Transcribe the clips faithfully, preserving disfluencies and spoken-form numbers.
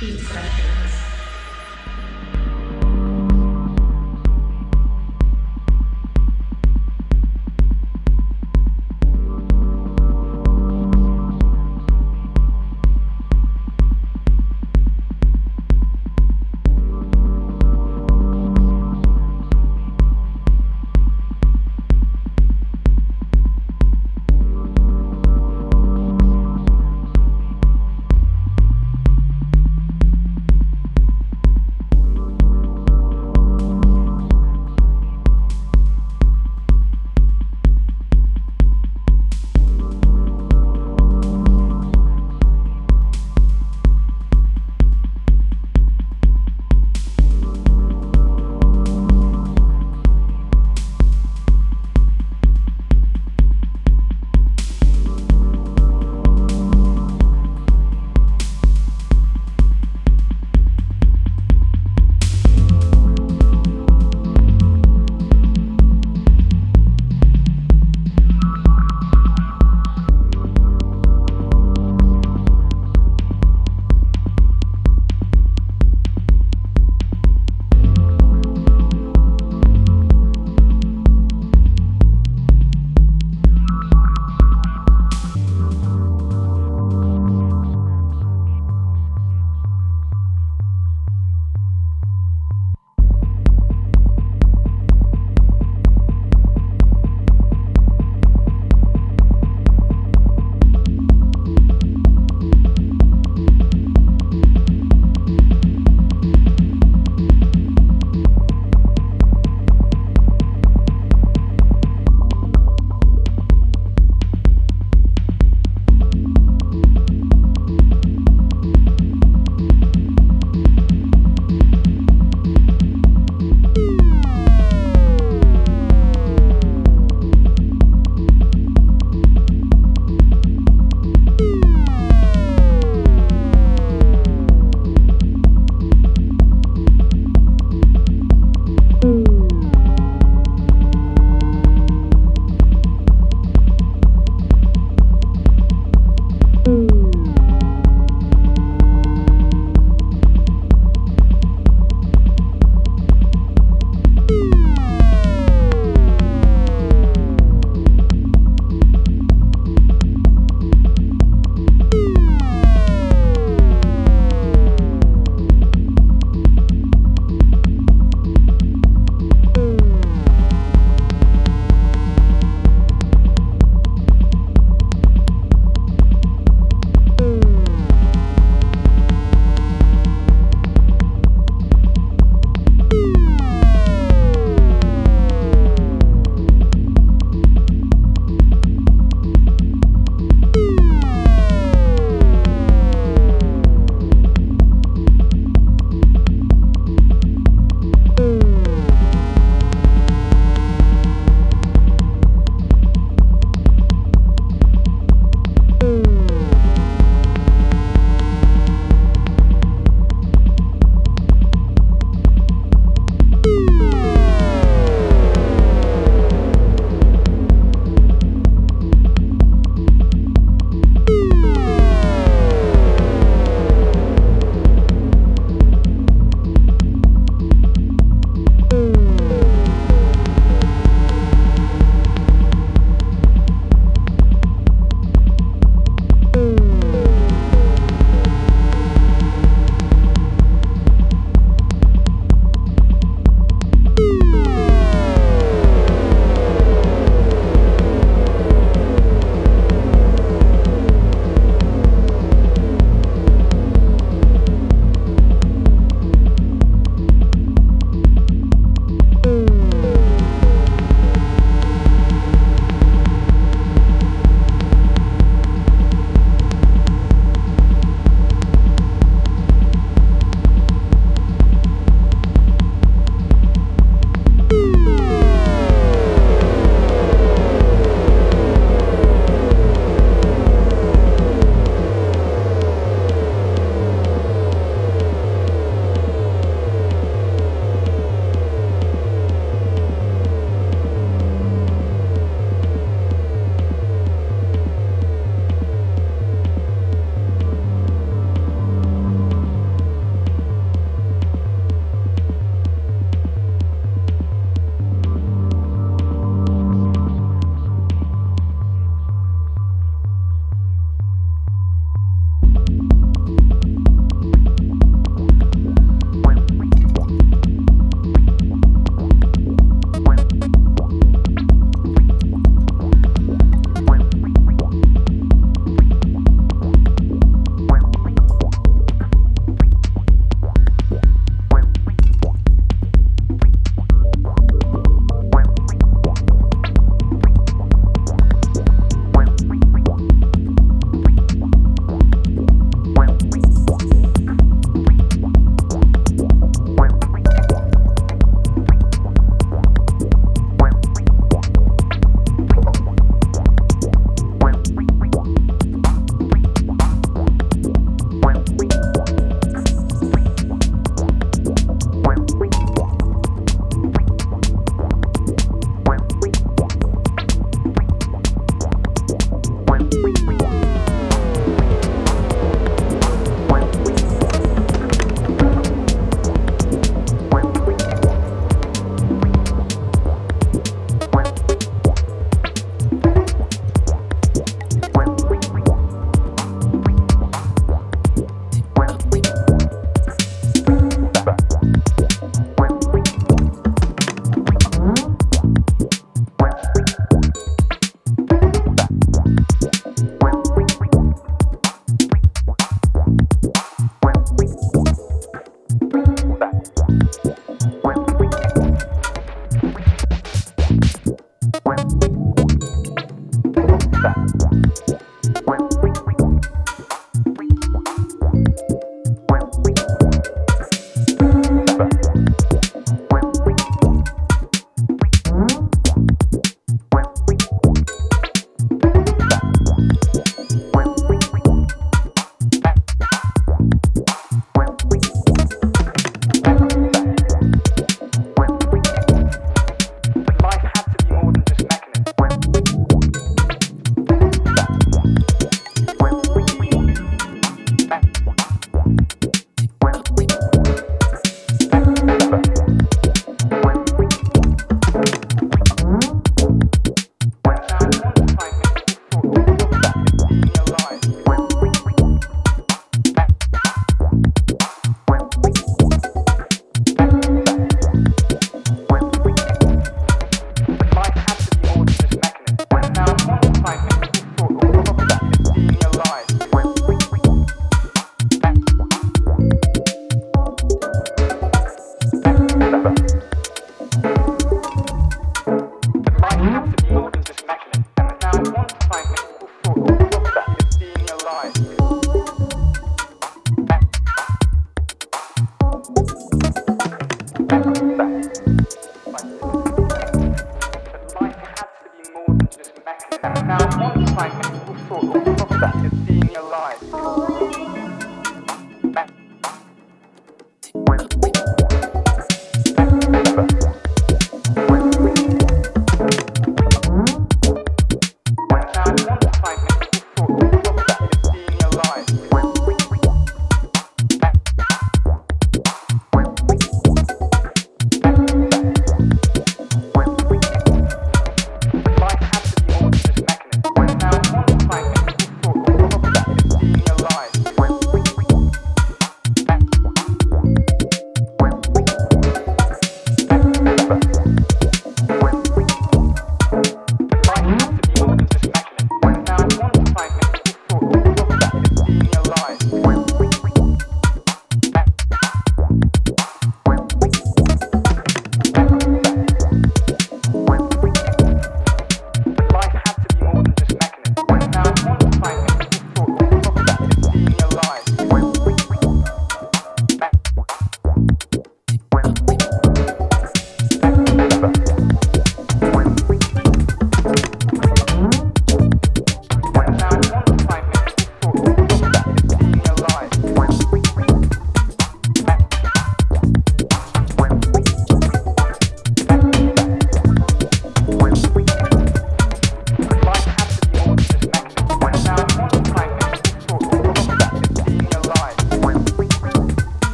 Beat Sessions.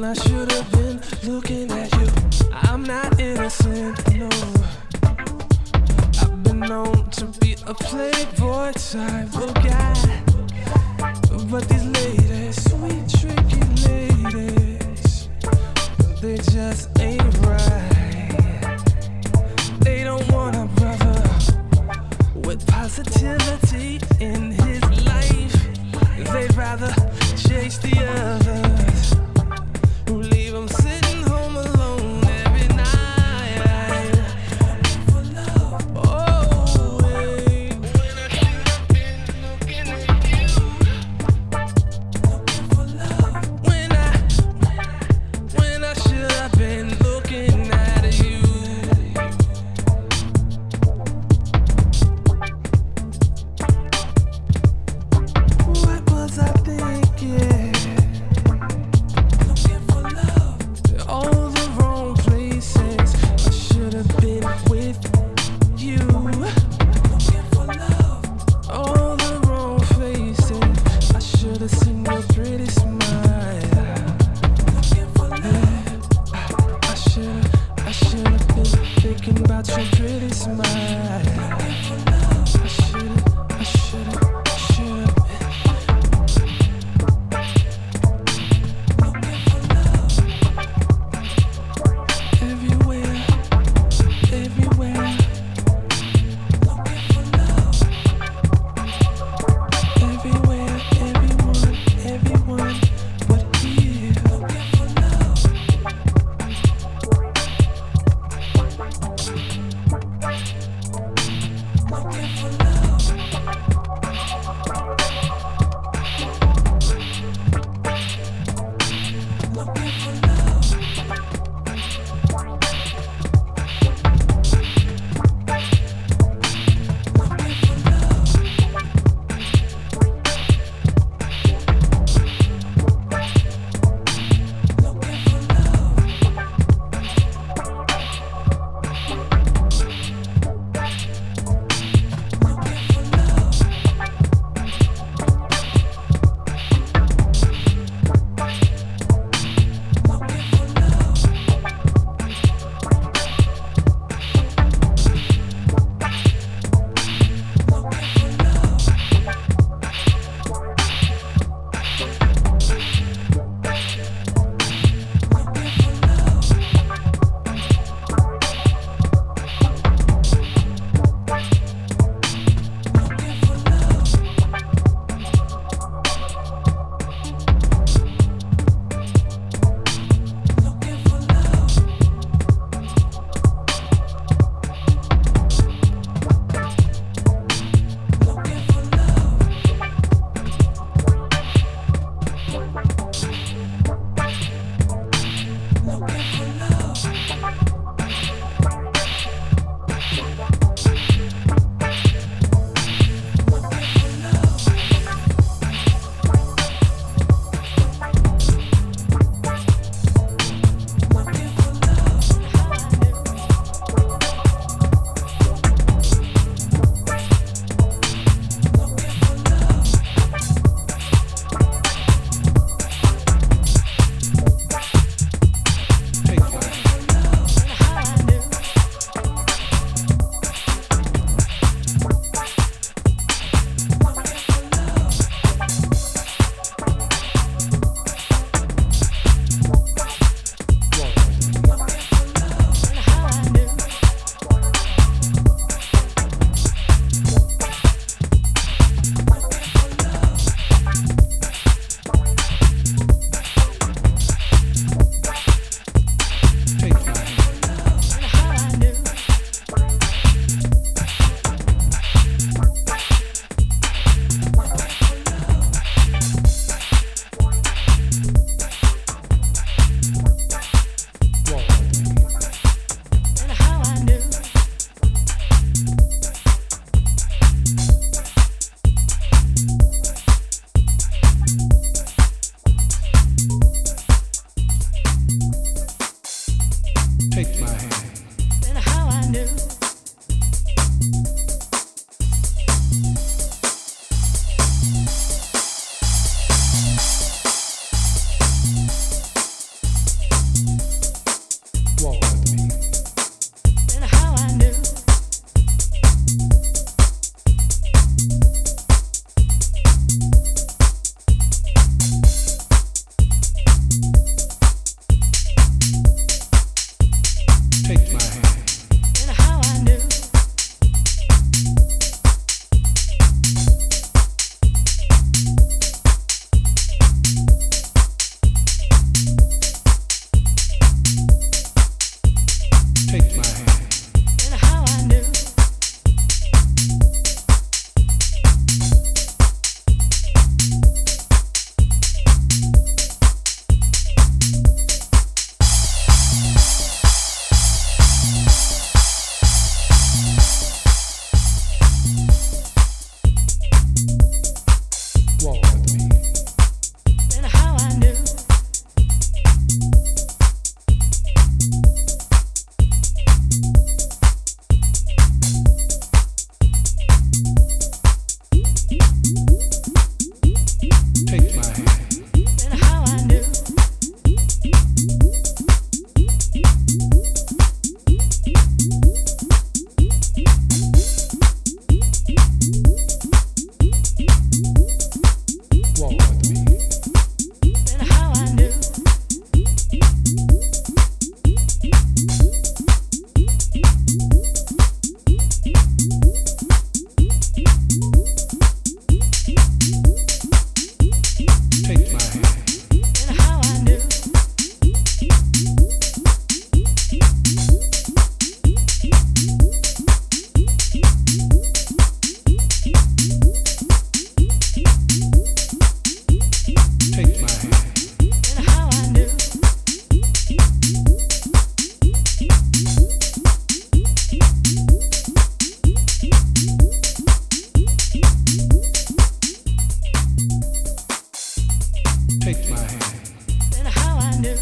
when I should have been looking at you. I'm not innocent, no. I've been known to be a playboy type of guy, but these ladies, sweet tricky ladies, they just ain't right. They don't want a brother with positivity in his life. They'd rather chase the others who leave them sitting home alone every night. For love, oh, wait. When I should have been looking at you. Looking for love. When I, when I should have been looking at you. What was I thinking? Take my hand. And how I knew.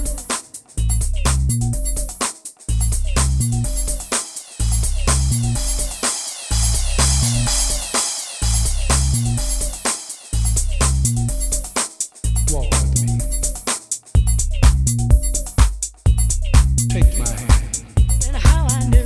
Walk with me. Take my hand. And how I knew.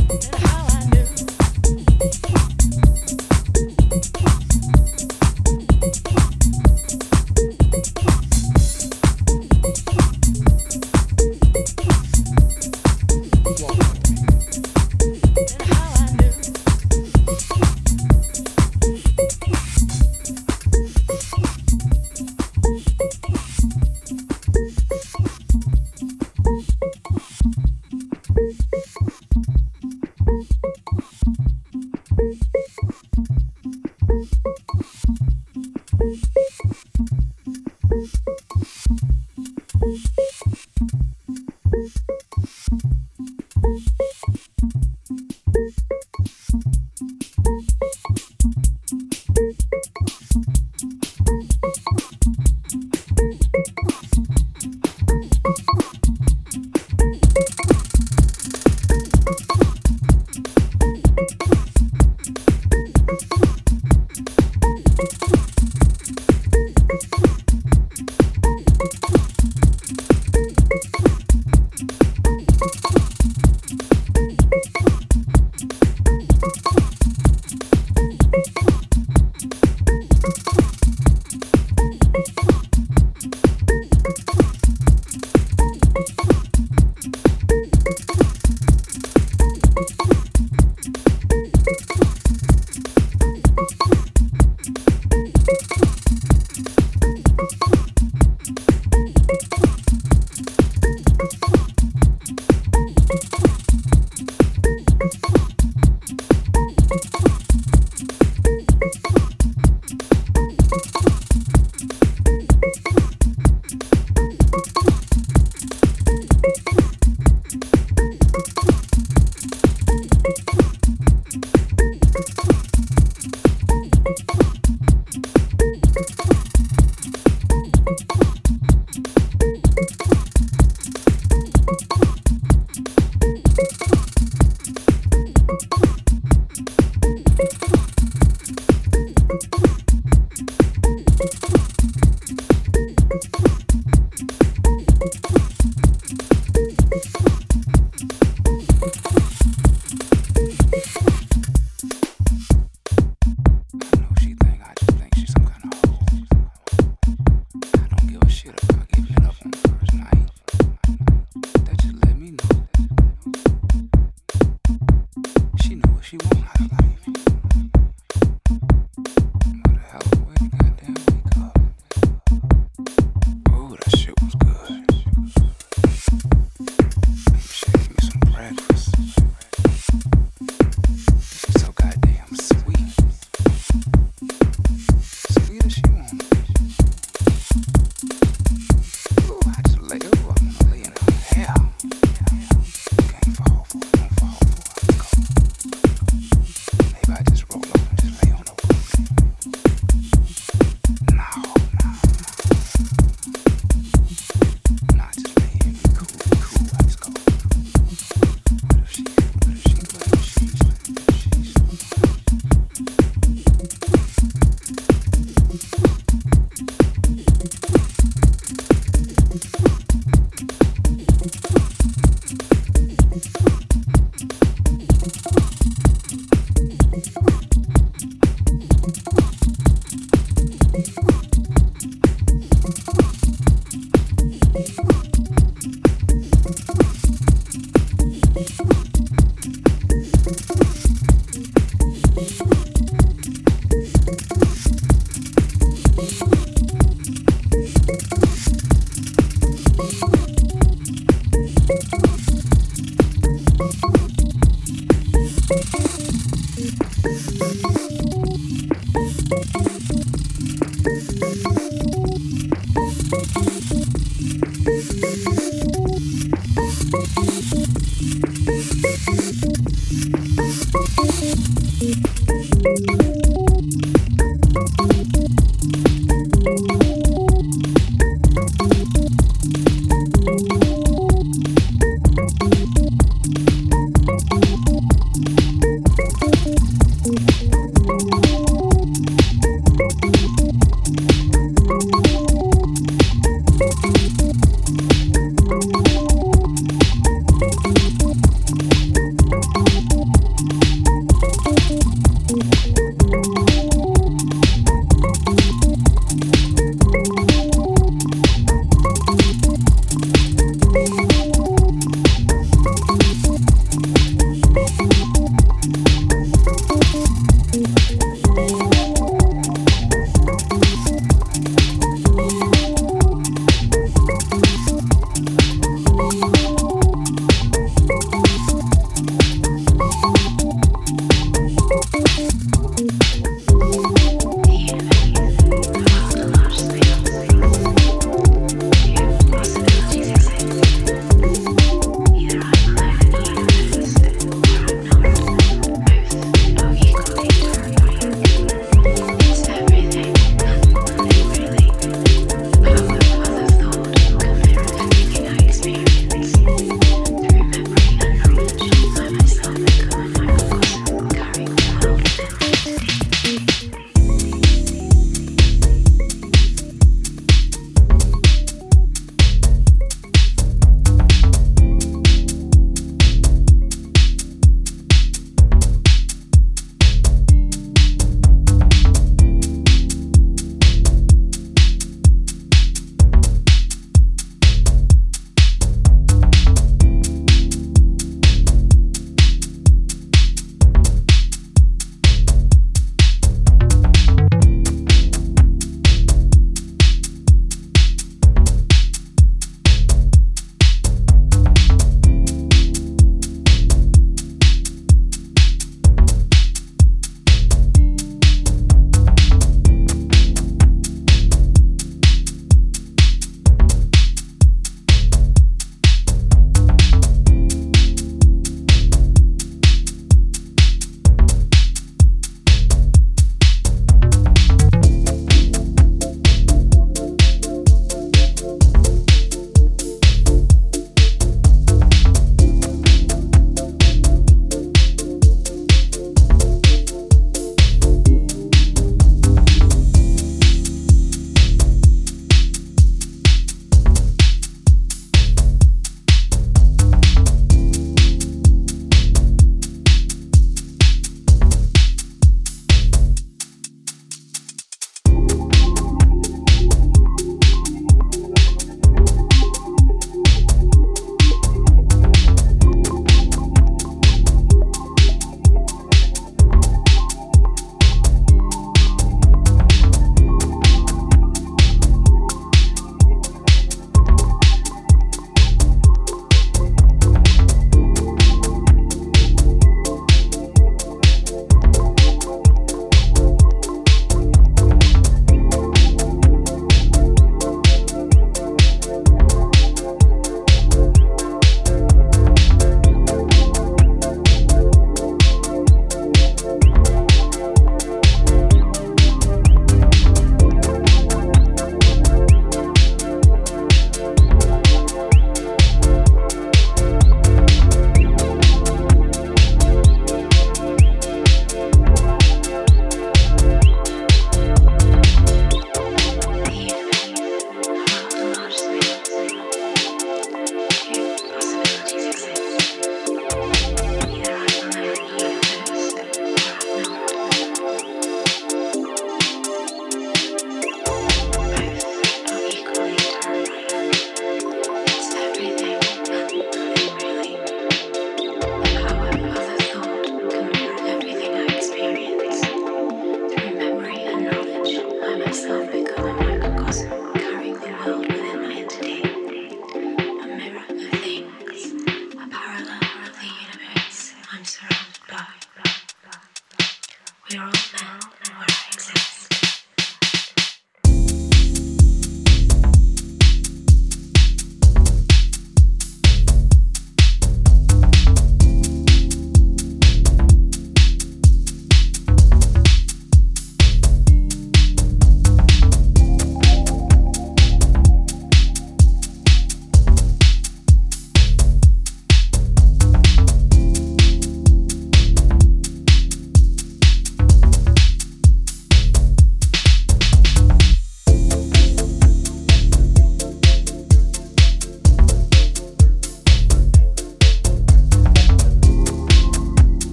Thank you.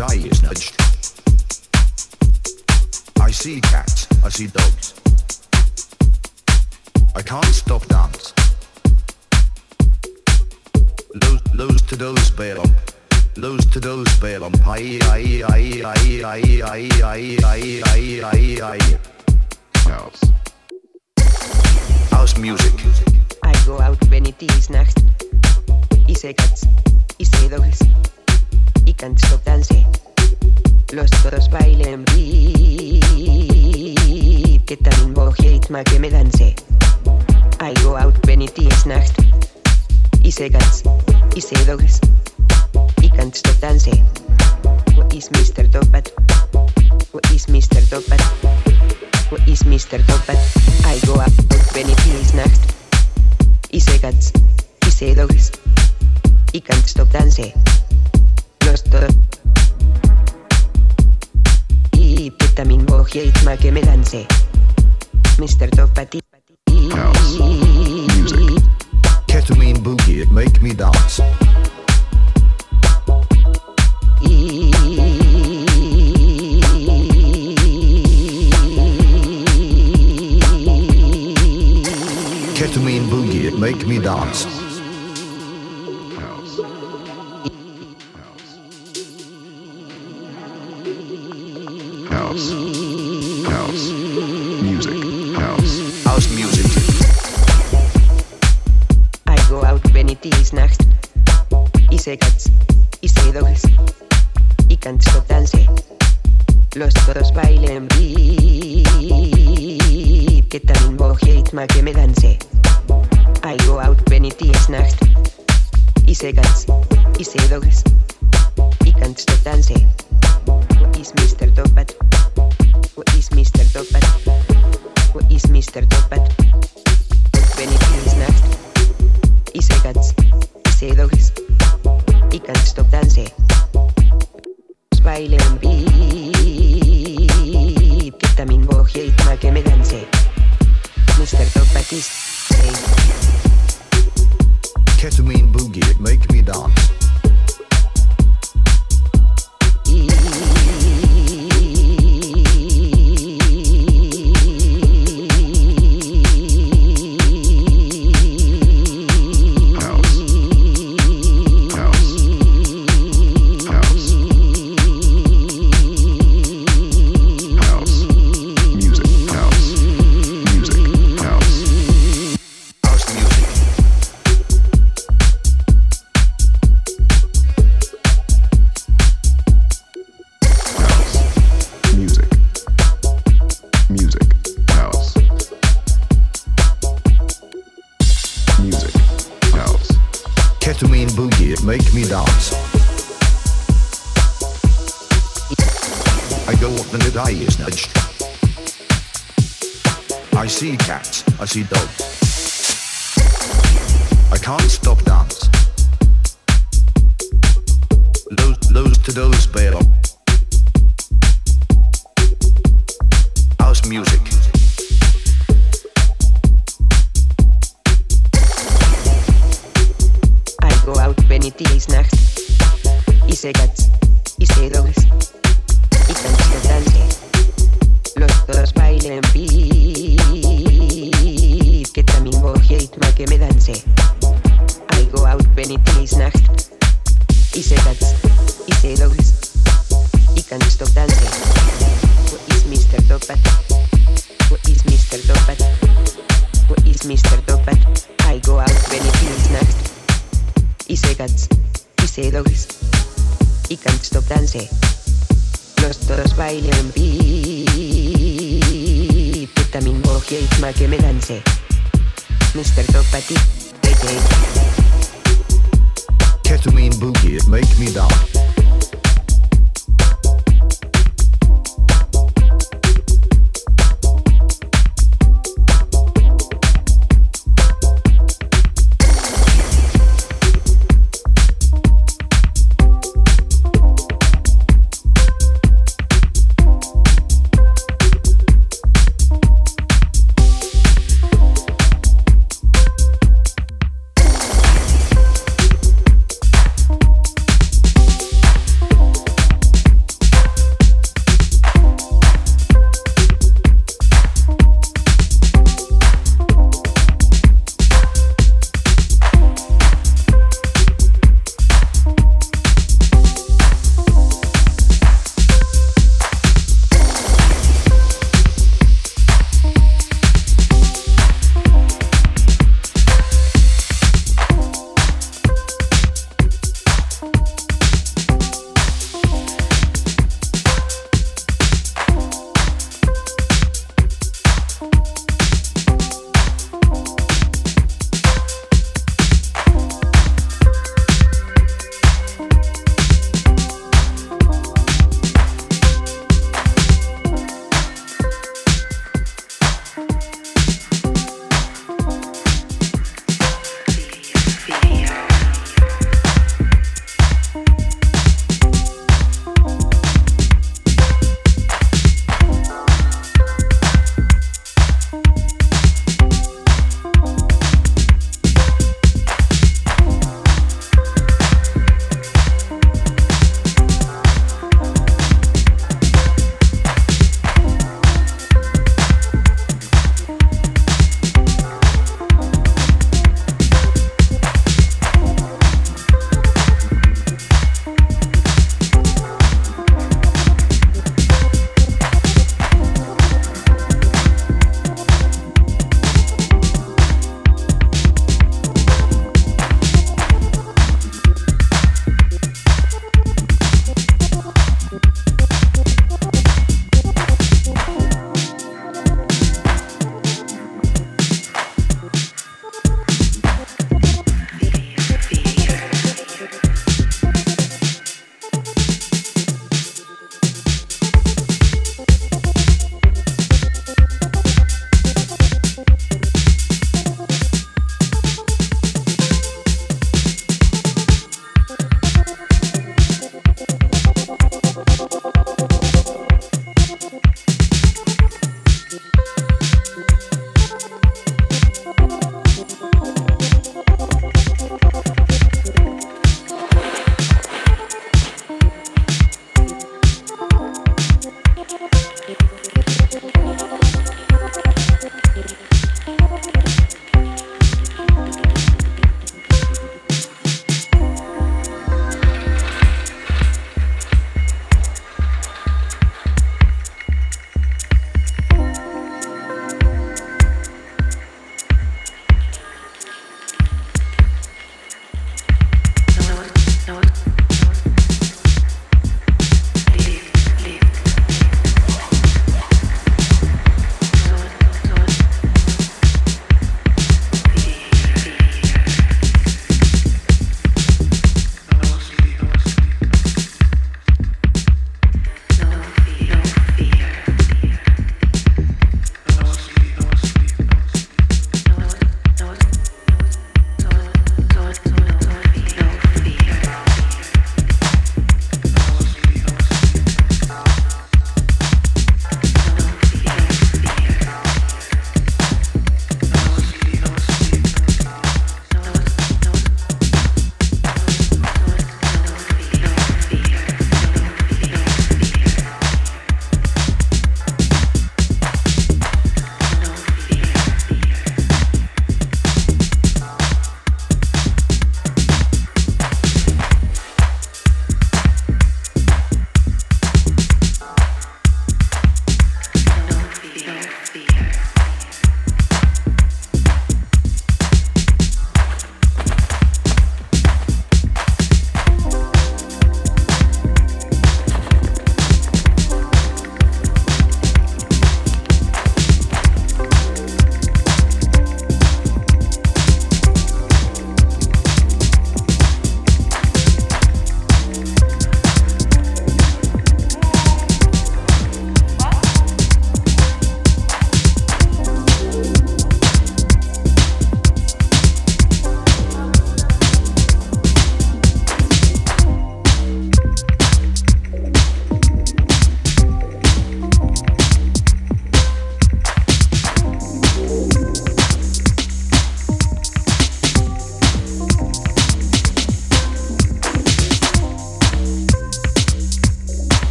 eye is nudged. I see cats, I see dogs. I can't stop dance. Those, those to those belong. Those to those belong. I, I, I, I, I, I, I, I, I, I, I. House. House music. I go out when it is night. I see cats, I see dogs. I can't stop dancing. Los toros bailen beep. Que tango hate ma que me dance. I go out when it is night. I see cats, I see dogs. I can't stop dancing. What is Mister Dogbat? What is Mister Dogbat? What is Mister Dogbat? I go out when it is night. I see cats, I see dogs. I can't stop dancing. Los toros. Y petamin boje y ma que me dance. Mister Dogbat. House music. Ketamine boogie, it make me dance. Ketamine boogie, it make me dance. House, house, music, house, house music. I go out when it is night. I see cats, I see dogs. I can't stop dancing. Los toros bailen beep. Que tango hate ma que me dance. I go out when it is night. I see cats, I see dogs. I can't stop dancing. What is Mister Dogbat? What is Mister Dogbat? What is Mister Dogbat? When it is night. I see cats, I see dogs. I can't stop dancing. Baile un beat. Que también boje y ma que me dance. Mister Dogbat is hey. Ketamine boogie, it make me dance. Ketamine boogie, it make me dance. I go up and the eye is nudged. I see cats, I see dogs. I can't stop dance. Those, those to those belong. House music. Go out when it is night. I see cats, I see dogs. I can't stop dancing. Los toros bailen beat. Que también boje y ma que me dance. I go out when it is night. I see cats, I see dogs. I can't stop dancing. What is Mister Dogbat? What is Mister Dogbat? What is Mister Dogbat? I go out when it is night. I see cats, I see dogs. I can't stop dancing. Los toros bailen beep. Que también boje y ma que me dance. Mister Dogbat, J J. Ketamine boogie, it make me dance.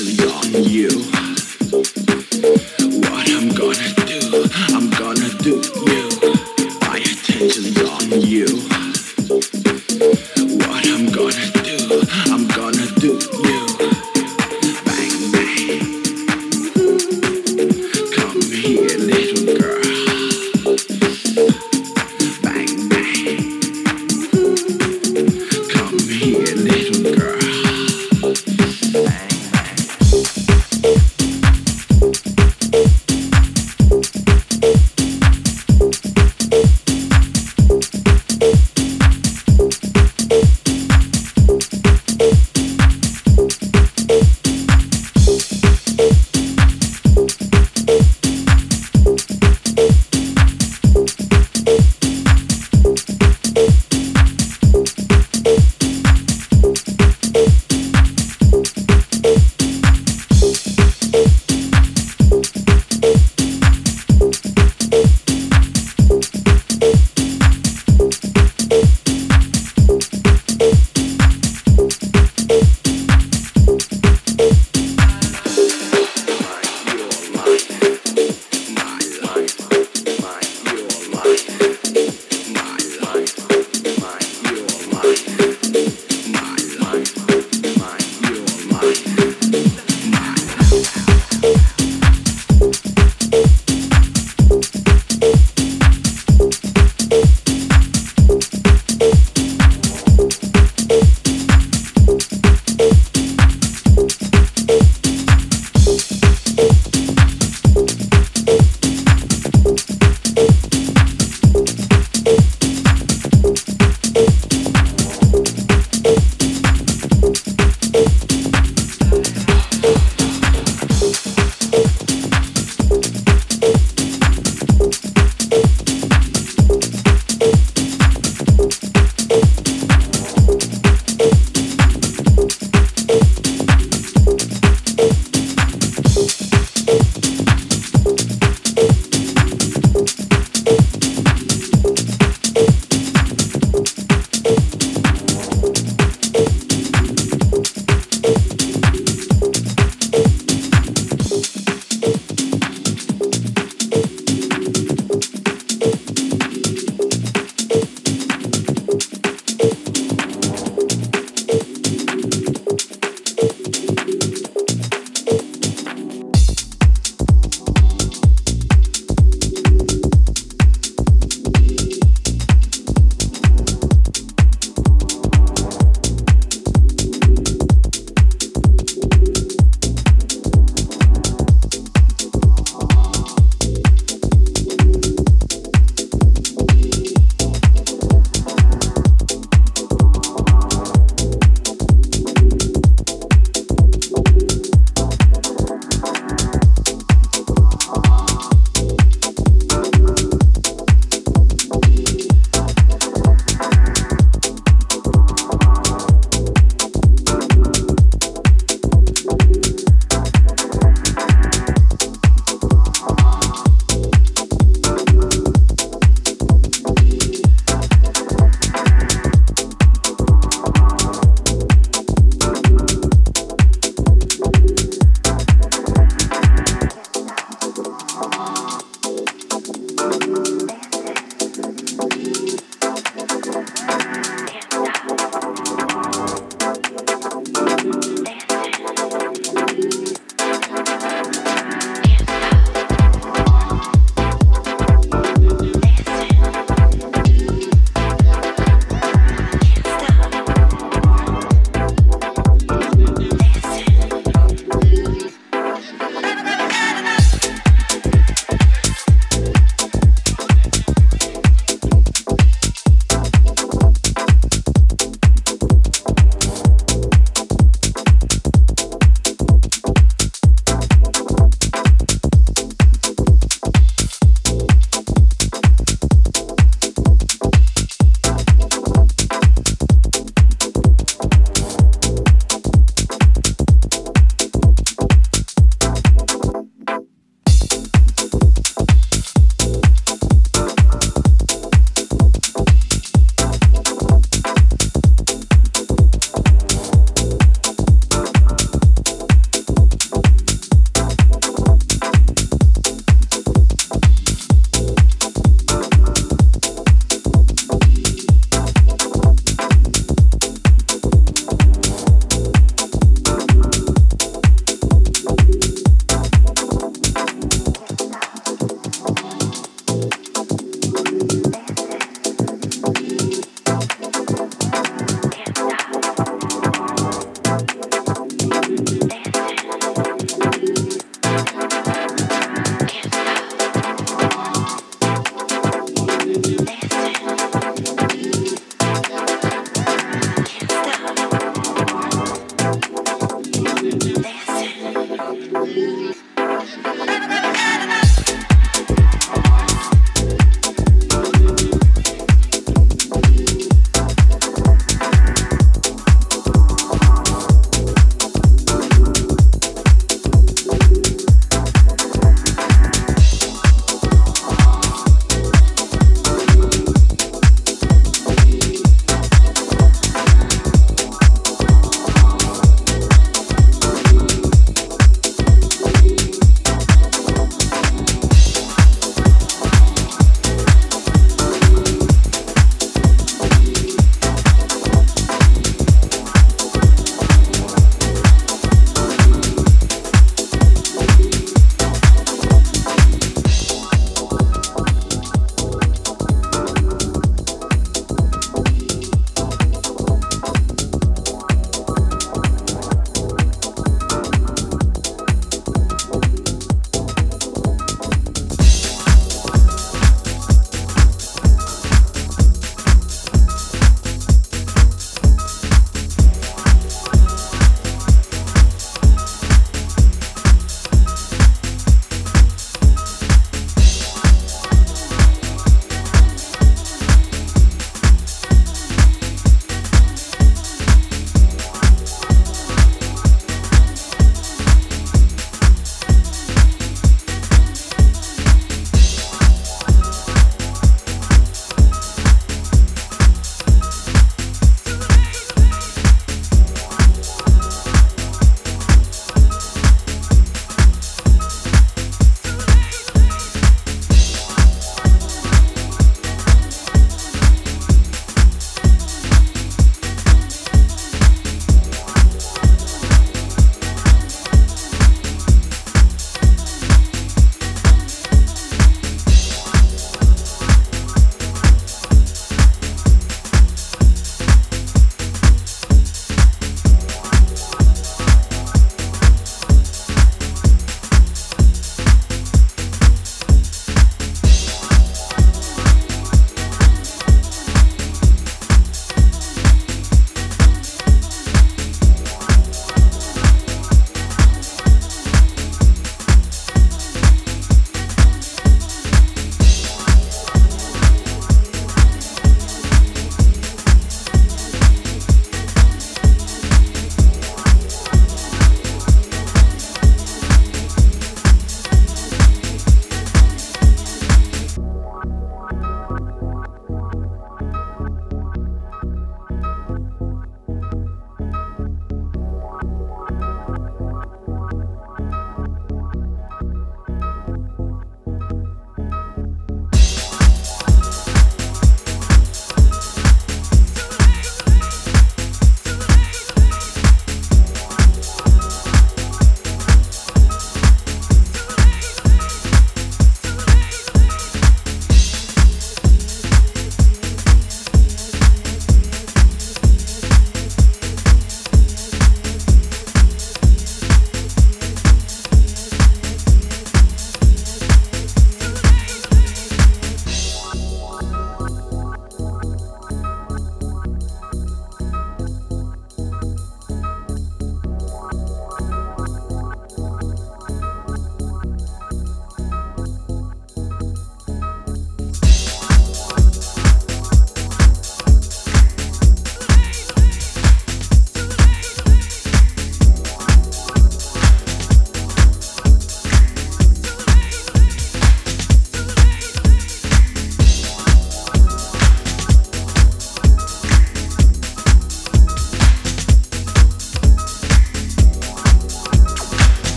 Little girl, bang, bang.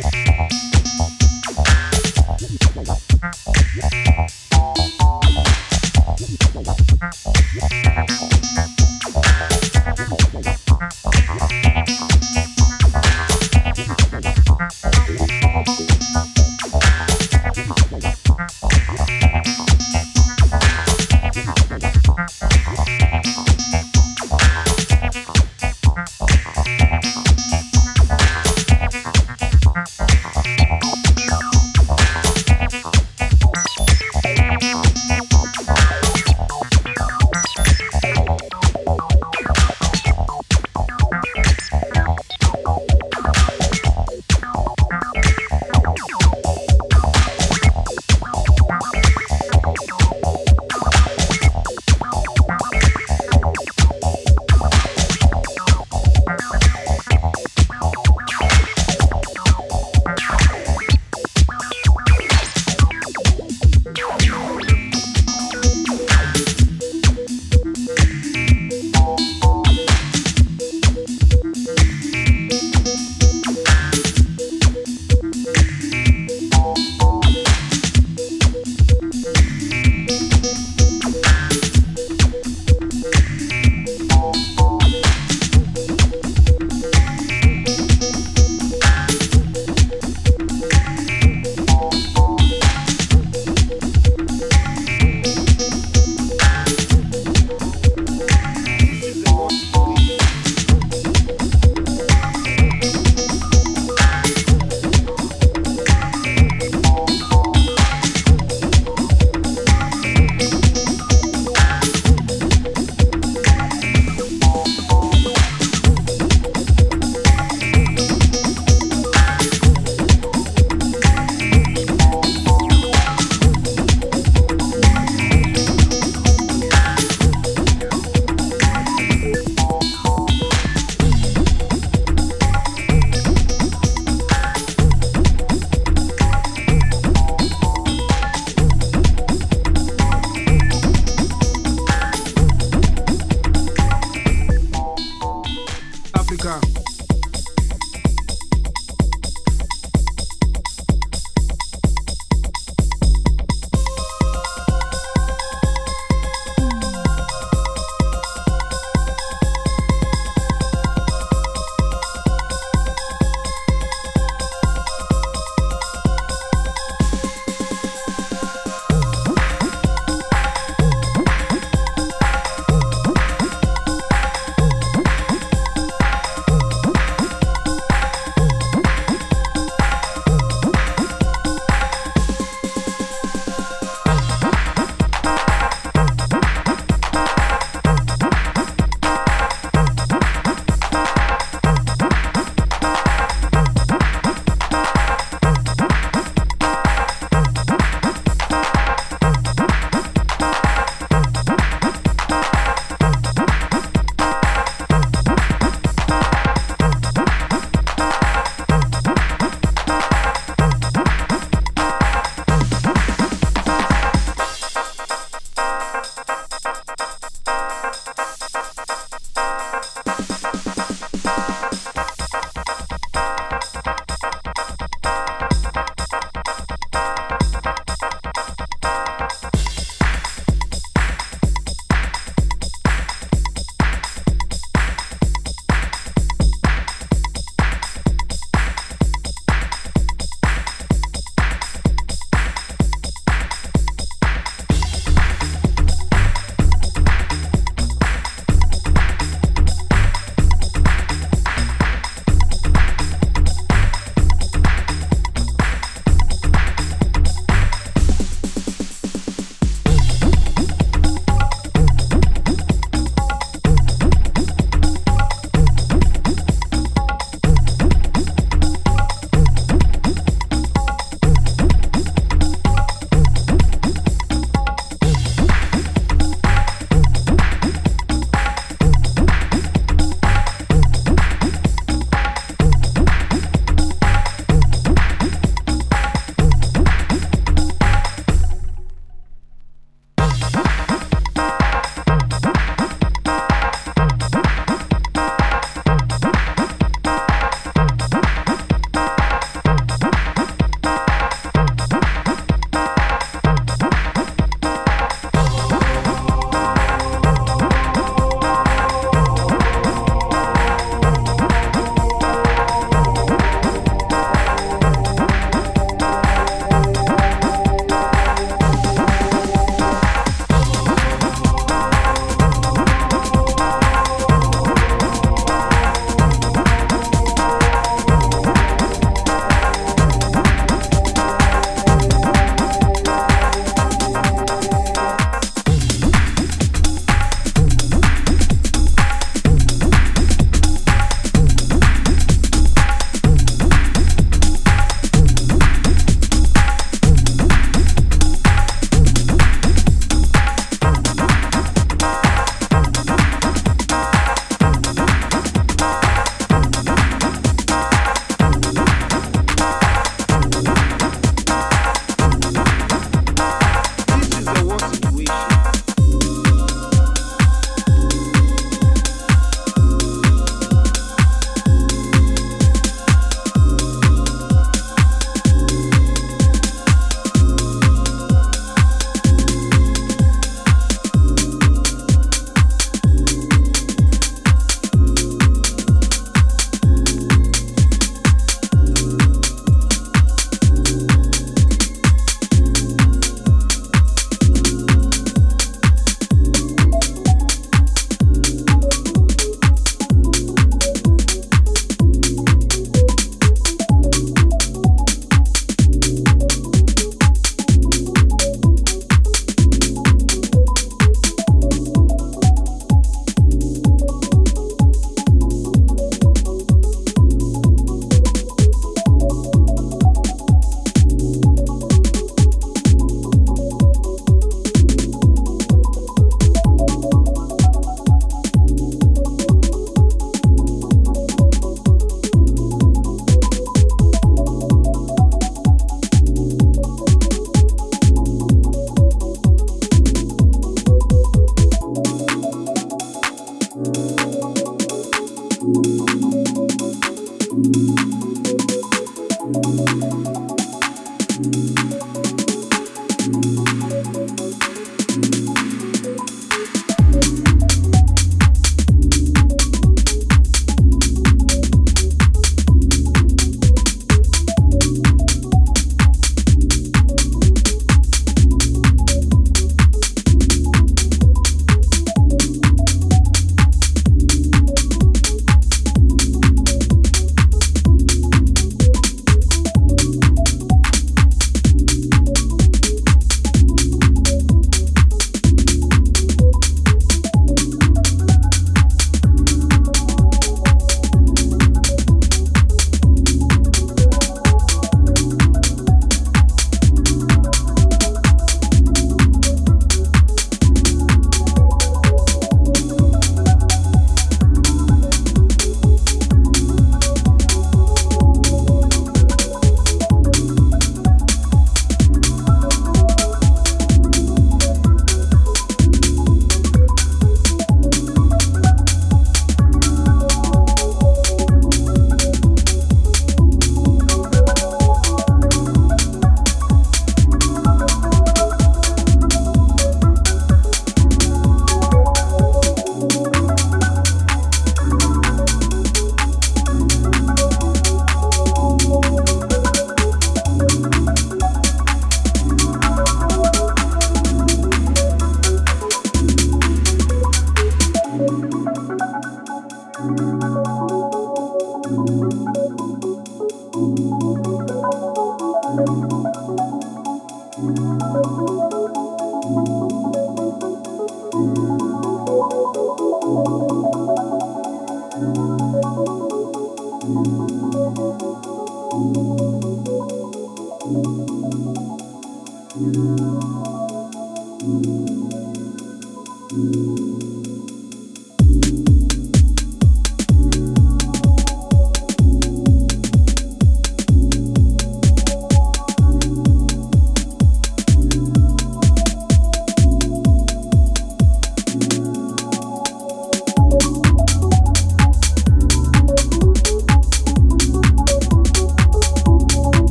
Bye.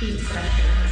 Deep breath in.